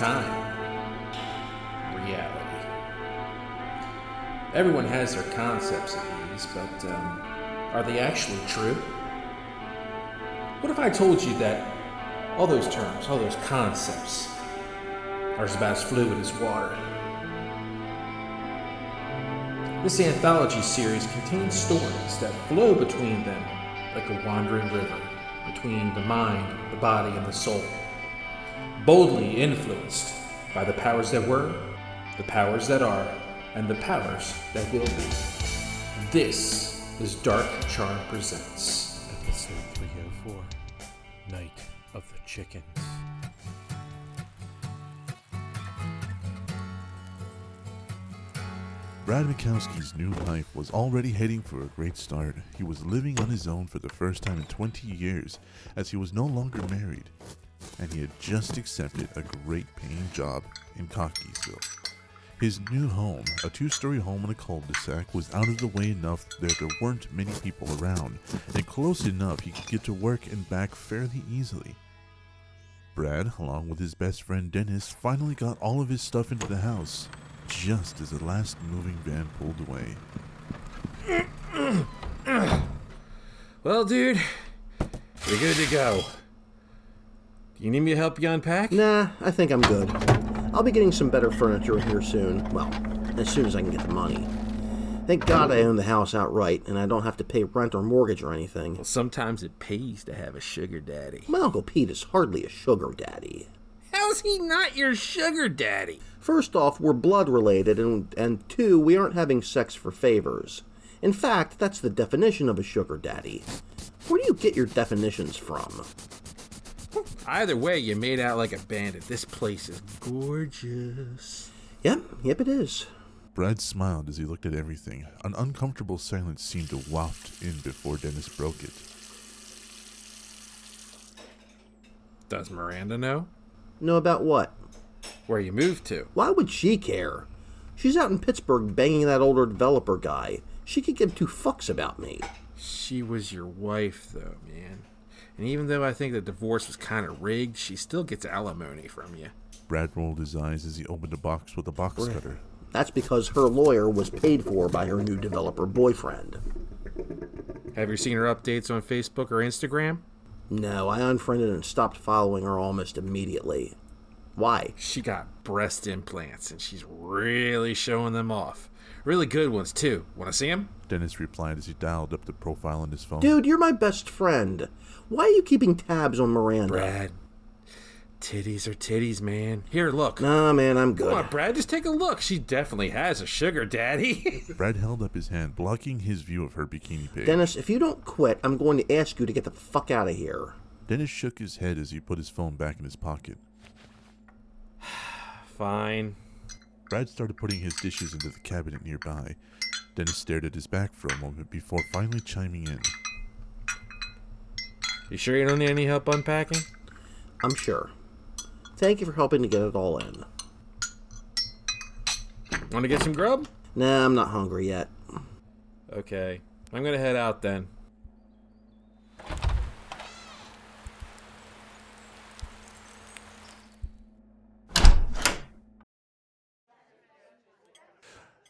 time, reality. Everyone has their concepts of these, but are they actually true? What if I told you that all those terms, all those concepts, are about as fluid as water? This anthology series contains stories that flow between them like a wandering river, between the mind, the body, and the soul, boldly influenced by the powers that were, the powers that are, and the powers that will be. This is Dark Charm Presents. Episode 304, Night of the Chickens. Brad Mikowski's new life was already heading for a great start. He was living on his own for the first time in 20 years, as he was no longer married, and he had just accepted a great paying job in Cockysville. His new home, a two-story home in a cul-de-sac, was out of the way enough that there weren't many people around, and close enough he could get to work and back fairly easily. Brad, along with his best friend Dennis, finally got all of his stuff into the house, just as the last moving van pulled away. Well, dude, we're good to go. Do you need me to help you unpack? Nah, I think I'm good. I'll be getting some better furniture here soon. Well, as soon as I can get the money. Thank God I own the house outright, and I don't have to pay rent or mortgage or anything. Well, sometimes it pays to have a sugar daddy. My Uncle Pete is hardly a sugar daddy. How's he not your sugar daddy? First off, we're blood related, and two, we aren't having sex for favors. In fact, that's the definition of a sugar daddy. Where do you get your definitions from? Either way, you made out like a bandit. This place is gorgeous. Yep, it is. Brad smiled as he looked at everything. An uncomfortable silence seemed to waft in before Dennis broke it. Does Miranda know? Know about what? Where you moved to. Why would she care? She's out in Pittsburgh banging that older developer guy. She could give two fucks about me. She was your wife, though, man. And even though I think the divorce was kind of rigged, she still gets alimony from you. Brad rolled his eyes as he opened a box with a box cutter. That's because her lawyer was paid for by her new developer boyfriend. Have you seen her updates on Facebook or Instagram? No, I unfriended and stopped following her almost immediately. Why? She got breast implants, and she's really showing them off. Really good ones, too. Want to see them? Dennis replied as he dialed up the profile on his phone. Dude, you're my best friend. Why are you keeping tabs on Miranda? Brad, titties are titties, man. Here, look. Nah, man, I'm good. Come on, Brad, just take a look. She definitely has a sugar daddy. Brad held up his hand, blocking his view of her bikini pig. Dennis, if you don't quit, I'm going to ask you to get the fuck out of here. Dennis shook his head as he put his phone back in his pocket. Fine. Brad started putting his dishes into the cabinet nearby. Dennis stared at his back for a moment before finally chiming in. You sure you don't need any help unpacking? I'm sure. Thank you for helping to get it all in. Want to get some grub? Nah, I'm not hungry yet. Okay. I'm going to head out then.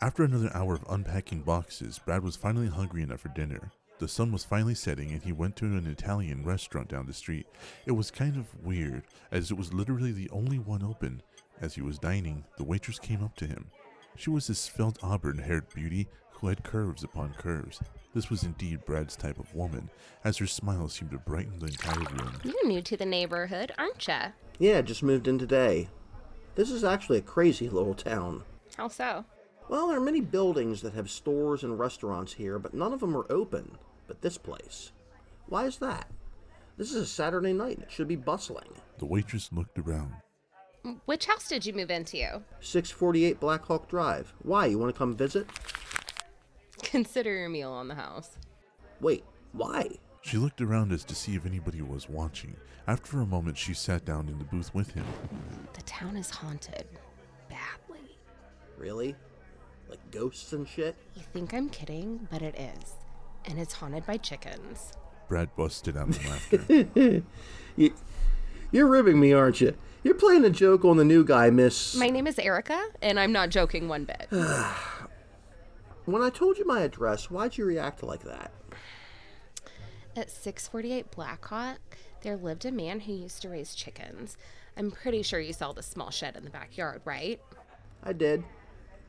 After another hour of unpacking boxes, Brad was finally hungry enough for dinner. The sun was finally setting, and he went to an Italian restaurant down the street. It was kind of weird, as it was literally the only one open. As he was dining, the waitress came up to him. She was this svelte auburn-haired beauty who had curves upon curves. This was indeed Brad's type of woman, as her smile seemed to brighten the entire room. You're new to the neighborhood, aren't ya? Yeah, just moved in today. This is actually a crazy little town. How so? Well, there are many buildings that have stores and restaurants here, but none of them are open, but this place. Why is that? This is a Saturday night and it should be bustling. The waitress looked around. Which house did you move into? 648 Black Hawk Drive. Why, you want to come visit? Consider your meal on the house. Wait, why? She looked around as to see if anybody was watching. After a moment, she sat down in the booth with him. The town is haunted. Badly. Really? Like ghosts and shit? You think I'm kidding, but it is. And it's haunted by chickens. Brad busted out in laughter. you, You're ribbing me, aren't you? You're playing a joke on the new guy, miss... My name is Erica, and I'm not joking one bit. When I told you my address, why'd you react like that? At 648 Blackhawk, there lived a man who used to raise chickens. I'm pretty sure you saw the small shed in the backyard, right? I did.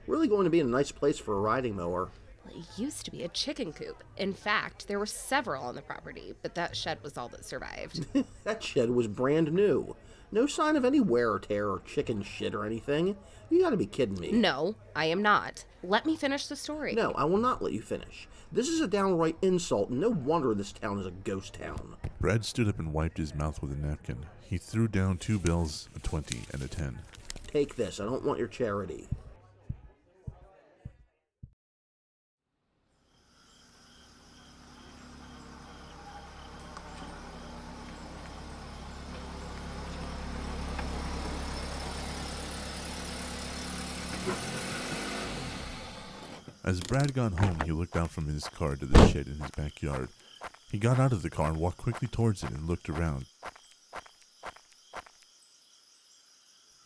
Really going to be a nice place for a riding mower. Well, it used to be a chicken coop. In fact, there were several on the property, but that shed was all that survived. That shed was brand new. No sign of any wear or tear or chicken shit or anything. You gotta be kidding me. No, I am not. Let me finish the story. No, I will not let you finish. This is a downright insult, and no wonder this town is a ghost town. Brad stood up and wiped his mouth with a napkin. He threw down two bills, a 20 and a 10. Take this. I don't want your charity. As Brad got home, he looked out from his car to the shed in his backyard. He got out of the car and walked quickly towards it and looked around.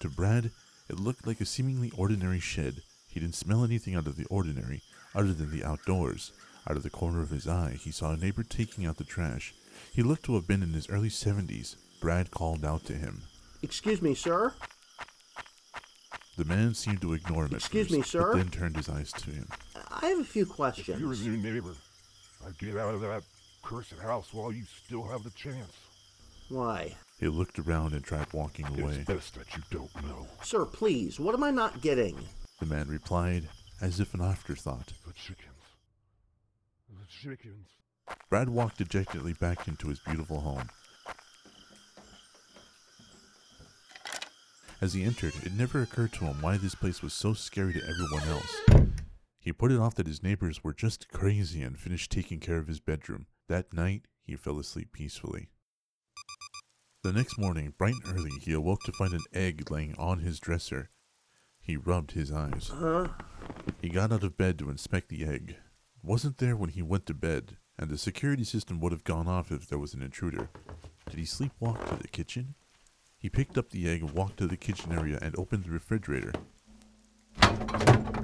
To Brad, it looked like a seemingly ordinary shed. He didn't smell anything out of the ordinary, other than the outdoors. Out of the corner of his eye, he saw a neighbor taking out the trash. He looked to have been in his early 70s. Brad called out to him. Excuse me, sir? The man seemed to ignore him at first, Excuse me, sir? But then turned his eyes to him. I have a few questions. If you were the neighbor, I'd get out of that cursed house while you still have the chance. Why? He looked around and tried walking away. It's best that you don't know. Sir, please, what am I not getting? The man replied, as if an afterthought. The chickens. The chickens. Brad walked dejectedly back into his beautiful home. As he entered, it never occurred to him why this place was so scary to everyone else. He put it off that his neighbors were just crazy and finished taking care of his bedroom. That night, he fell asleep peacefully. The next morning, bright and early, he awoke to find an egg laying on his dresser. He rubbed his eyes. He got out of bed to inspect the egg. It wasn't there when he went to bed, and the security system would have gone off if there was an intruder. Did he sleepwalk to the kitchen? He picked up the egg and walked to the kitchen area and opened the refrigerator.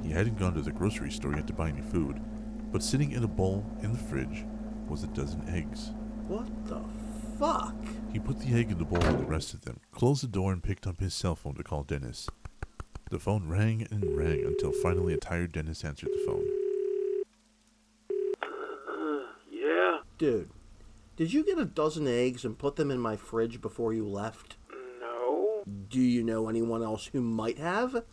He hadn't gone to the grocery store yet to buy any food, but sitting in a bowl in the fridge was a dozen eggs. What the fuck? He put the egg in the bowl with the rest of them, closed the door, and picked up his cell phone to call Dennis. The phone rang and rang until finally a tired Dennis answered the phone. Yeah? Dude, did you get a dozen eggs and put them in my fridge before you left? Do you know anyone else who might have?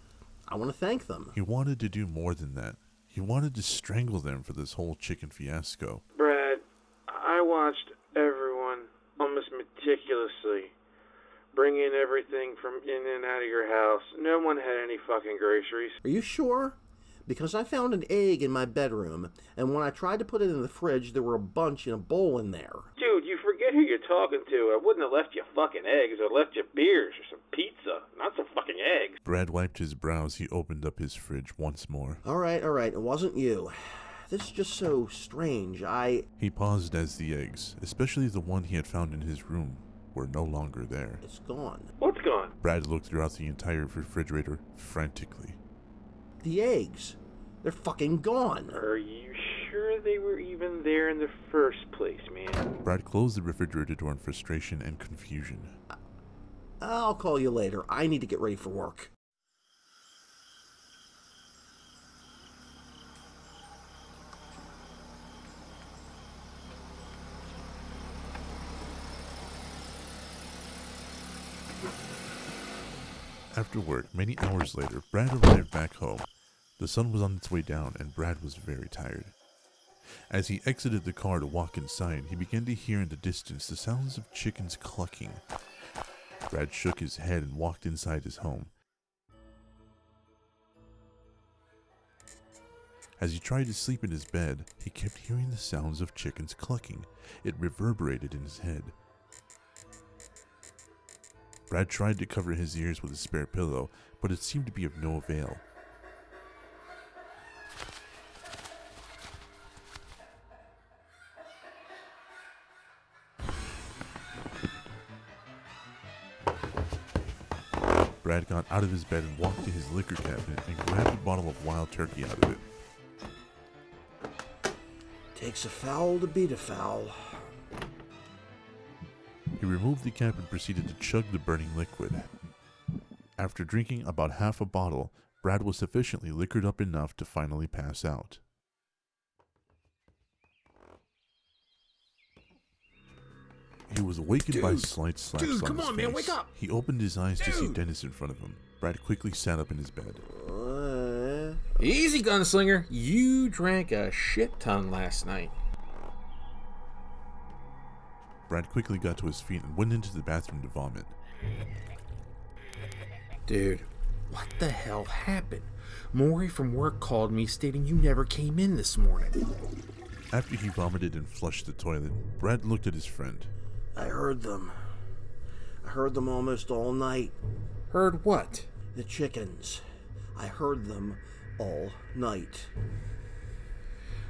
I want to thank them. He wanted to do more than that. He wanted to strangle them for this whole chicken fiasco. Brad, I watched everyone almost meticulously bring in everything from in and out of your house. No one had any fucking groceries. Are you sure? Because I found an egg in my bedroom, and when I tried to put it in the fridge, there were a bunch in a bowl in there. Dude, you forget who you're talking to. I wouldn't have left you fucking eggs. I'd left you beers or some pizza, not some fucking eggs. Brad wiped his brows. He opened up his fridge once more. All right. It wasn't you. This is just so strange. He paused as the eggs, especially the one he had found in his room, were no longer there. It's gone. What's gone? Brad looked throughout the entire refrigerator frantically. The eggs. They're fucking gone. Are you sure they were even there in the first place, man? Brad closed the refrigerator door in frustration and confusion. I'll call you later. I need to get ready for work. After work, many hours later, Brad arrived back home. The sun was on its way down, and Brad was very tired. As he exited the car to walk inside, he began to hear in the distance the sounds of chickens clucking. Brad shook his head and walked inside his home. As he tried to sleep in his bed, he kept hearing the sounds of chickens clucking. It reverberated in his head. Brad tried to cover his ears with a spare pillow, but it seemed to be of no avail. Brad got out of his bed and walked to his liquor cabinet and grabbed a bottle of wild turkey out of it. Takes a fowl to beat a fowl. He removed the cap and proceeded to chug the burning liquid. After drinking about half a bottle, Brad was sufficiently liquored up enough to finally pass out. He was awakened by slight slaps on his face. Dude, come on, man, wake up! He opened his eyes to see Dennis in front of him. Brad quickly sat up in his bed. Easy, gunslinger. You drank a shit ton last night. Brad quickly got to his feet and went into the bathroom to vomit. Dude, what the hell happened? Maury from work called me stating you never came in this morning. After he vomited and flushed the toilet, Brad looked at his friend. I heard them. I heard them almost all night. Heard what? The chickens. I heard them all night.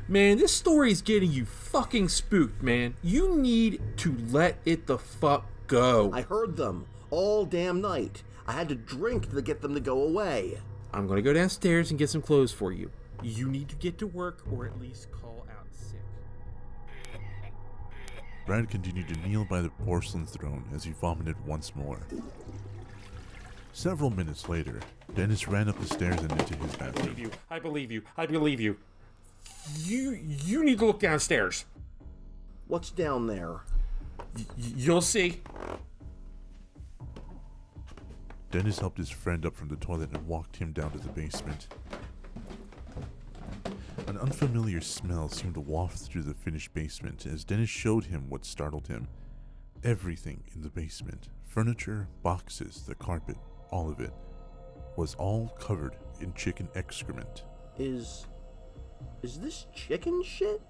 Man, this story's getting you fucking spooked, man. You need to let it the fuck go. I heard them all damn night. I had to drink to get them to go away. I'm gonna go downstairs and get some clothes for you. You need to get to work or at least call out sick. Brad continued to kneel by the porcelain throne as he vomited once more. Several minutes later, Dennis ran up the stairs and into his bathroom. I believe you. You need to look downstairs. What's down there? You'll see. Dennis helped his friend up from the toilet and walked him down to the basement. An unfamiliar smell seemed to waft through the finished basement as Dennis showed him what startled him. Everything in the basement, furniture, boxes, the carpet, all of it, was all covered in chicken excrement. Is this chicken shit?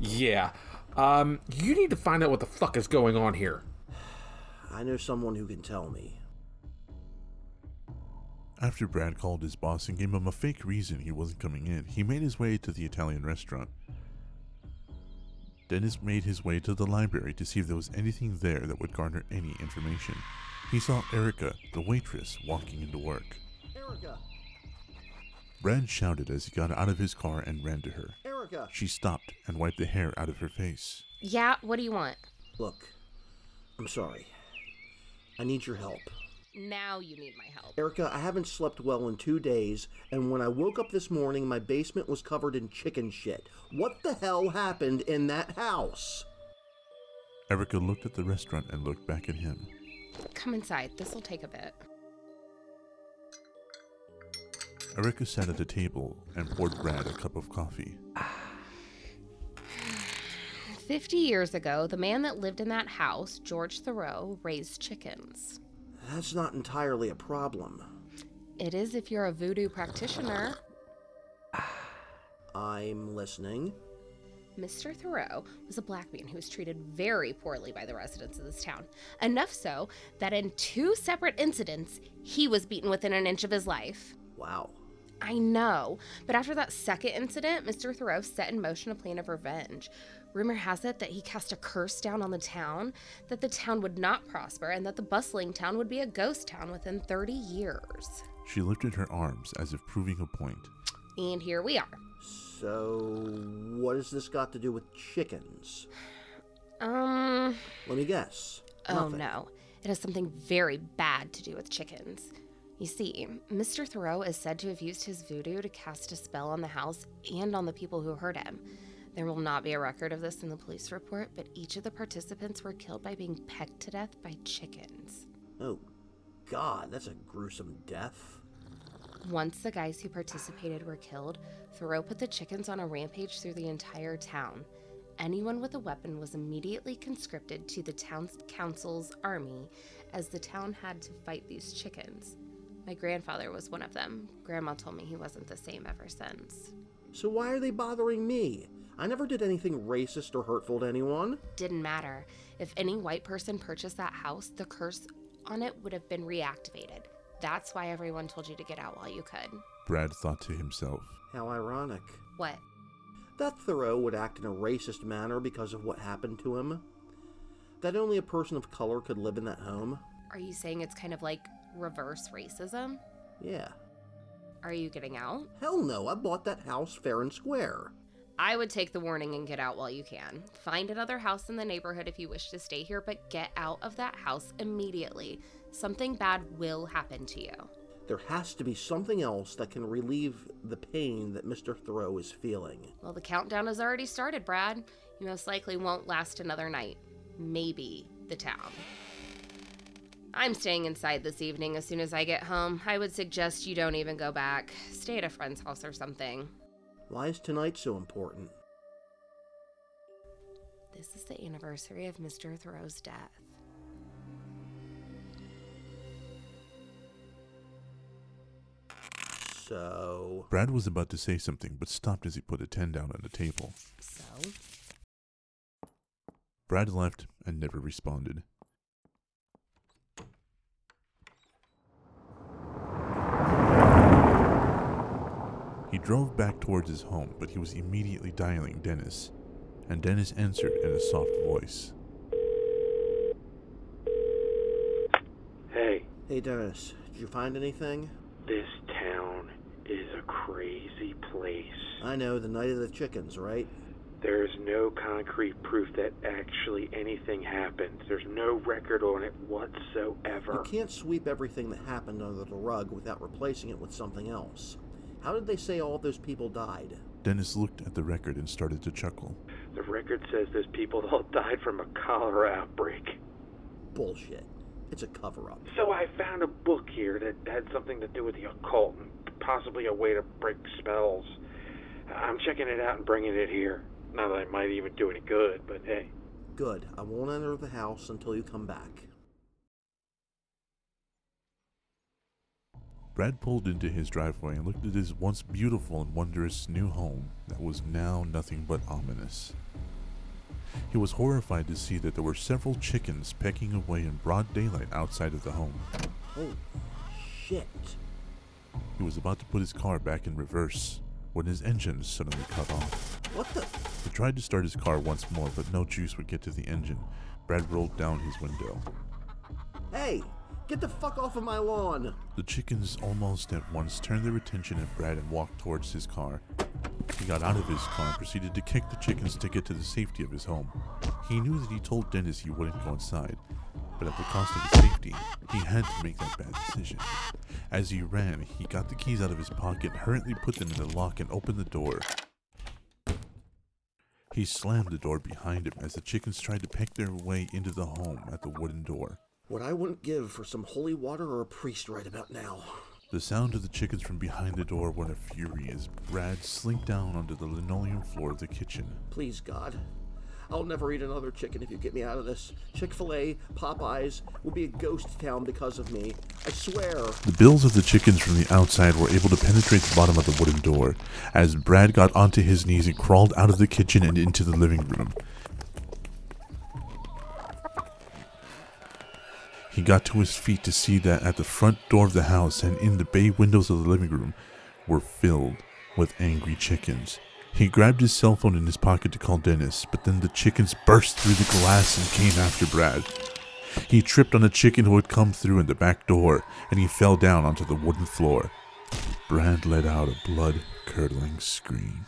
Yeah. You need to find out what the fuck is going on here. I know someone who can tell me. After Brad called his boss and gave him a fake reason he wasn't coming in, he made his way to the Italian restaurant. Dennis made his way to the library to see if there was anything there that would garner any information. He saw Erica, the waitress, walking into work. Erica! Brad shouted as he got out of his car and ran to her. Erica! She stopped and wiped the hair out of her face. Yeah, what do you want? Look, I'm sorry. I need your help. Now you need my help. Erica, I haven't slept well in 2 days, and when I woke up this morning, my basement was covered in chicken shit. What the hell happened in that house? Erica looked at the restaurant and looked back at him. Come inside. This'll take a bit. Erica sat at the table and poured Brad a cup of coffee. 50 years ago, the man that lived in that house, George Thoreau, raised chickens. That's not entirely a problem. It is if you're a voodoo practitioner. I'm listening. Mr. Thoreau was a black man who was treated very poorly by the residents of this town. Enough so that in 2 separate incidents, he was beaten within an inch of his life. Wow. I know, but after that second incident, Mr. Thoreau set in motion a plan of revenge. Rumor has it that he cast a curse down on the town, that the town would not prosper, and that the bustling town would be a ghost town within 30 years. She lifted her arms as if proving a point. And here we are. So, what has this got to do with chickens? Let me guess. Nothing. Oh no, it has something very bad to do with chickens. You see, Mr. Thoreau is said to have used his voodoo to cast a spell on the house and on the people who heard him. There will not be a record of this in the police report, but each of the participants were killed by being pecked to death by chickens. Oh, God, that's a gruesome death. Once the guys who participated were killed, Thoreau put the chickens on a rampage through the entire town. Anyone with a weapon was immediately conscripted to the town council's army, as the town had to fight these chickens. My grandfather was one of them. Grandma told me he wasn't the same ever since. So why are they bothering me? I never did anything racist or hurtful to anyone. Didn't matter. If any white person purchased that house, the curse on it would have been reactivated. That's why everyone told you to get out while you could. Brad thought to himself. How ironic. What? That Thoreau would act in a racist manner because of what happened to him. That only a person of color could live in that home. Are you saying it's kind of like reverse racism? Yeah. Are you getting out? Hell no, I bought that house fair and square. I would take the warning and get out while you can. Find another house in the neighborhood if you wish to stay here, but get out of that house immediately. Something bad will happen to you. There has to be something else that can relieve the pain that Mr. Thoreau is feeling. Well, the countdown has already started, Brad. You most likely won't last another night. Maybe the town. I'm staying inside this evening as soon as I get home. I would suggest you don't even go back. Stay at a friend's house or something. Why is tonight so important? This is the anniversary of Mr. Thoreau's death. So... Brad was about to say something, but stopped as he put a 10 down on the table. So? Brad left and never responded. He drove back towards his home, but he was immediately dialing Dennis, and Dennis answered in a soft voice. Hey. Hey, Dennis. Did you find anything? This town is a crazy place. I know, the Night of the Chickens, right? There's no concrete proof that actually anything happened. There's no record on it whatsoever. You can't sweep everything that happened under the rug without replacing it with something else. How did they say all those people died? Dennis looked at the record and started to chuckle. The record says those people all died from a cholera outbreak. Bullshit. It's a cover-up. So I found a book here that had something to do with the occult and possibly a way to break spells. I'm checking it out and bringing it here. Not that it might even do any good, but hey. Good. I won't enter the house until you come back. Brad pulled into his driveway and looked at his once beautiful and wondrous new home that was now nothing but ominous. He was horrified to see that there were several chickens pecking away in broad daylight outside of the home. Oh, shit. He was about to put his car back in reverse when his engine suddenly cut off. What the? He tried to start his car once more, but no juice would get to the engine. Brad rolled down his window. Hey! Get the fuck off of my lawn! The chickens almost at once turned their attention at Brad and walked towards his car. He got out of his car and proceeded to kick the chickens to get to the safety of his home. He knew that he told Dennis he wouldn't go inside, but at the cost of his safety, he had to make that bad decision. As he ran, he got the keys out of his pocket, hurriedly put them in the lock, and opened the door. He slammed the door behind him as the chickens tried to peck their way into the home at the wooden door. What I wouldn't give for some holy water or a priest right about now. The sound of the chickens from behind the door went a fury as Brad slinked down onto the linoleum floor of the kitchen. Please, God. I'll never eat another chicken if you get me out of this. Chick-fil-A, Popeyes will be a ghost town because of me. I swear. The bills of the chickens from the outside were able to penetrate the bottom of the wooden door as Brad got onto his knees and crawled out of the kitchen and into the living room. He got to his feet to see that at the front door of the house and in the bay windows of the living room were filled with angry chickens. He grabbed his cell phone in his pocket to call Dennis, but then the chickens burst through the glass and came after Brad. He tripped on a chicken who had come through in the back door, and he fell down onto the wooden floor. Brad let out a blood-curdling scream.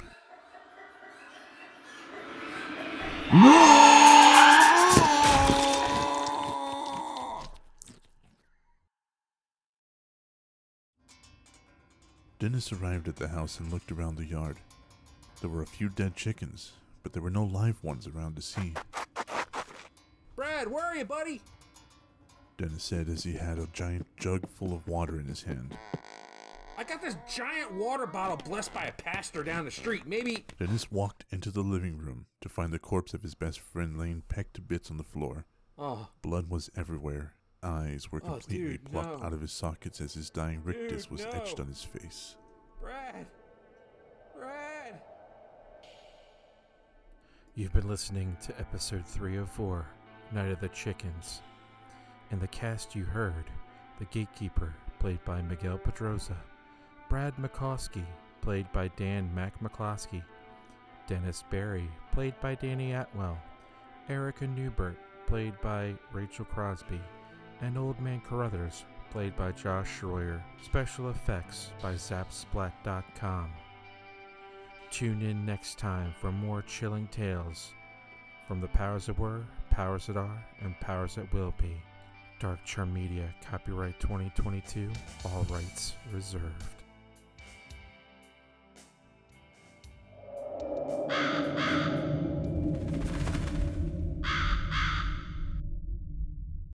No! Dennis arrived at the house and looked around the yard. There were a few dead chickens, but there were no live ones around to see. Brad, where are you, buddy? Dennis said as he had a giant jug full of water in his hand. I got this giant water bottle blessed by a pastor down the street, maybe... Dennis walked into the living room to find the corpse of his best friend laying pecked to bits on the floor. Oh. Blood was everywhere. Eyes were completely plucked out of his sockets as his dying rictus was etched on his face. Brad! You've been listening to episode 304, Night of the Chickens. In the cast you heard, the Gatekeeper, played by Miguel Pedroza, Brad McCloskey, played by Dan Mac McCloskey, Dennis Barry, played by Danny Atwell, Erica Newbert, played by Rachel Crosby, and Old Man Carruthers, played by Josh Schroyer. Special effects by Zapsplat.com. Tune in next time for more chilling tales from the powers that were, powers that are, and powers that will be. Dark Charm Media, copyright 2022, all rights reserved.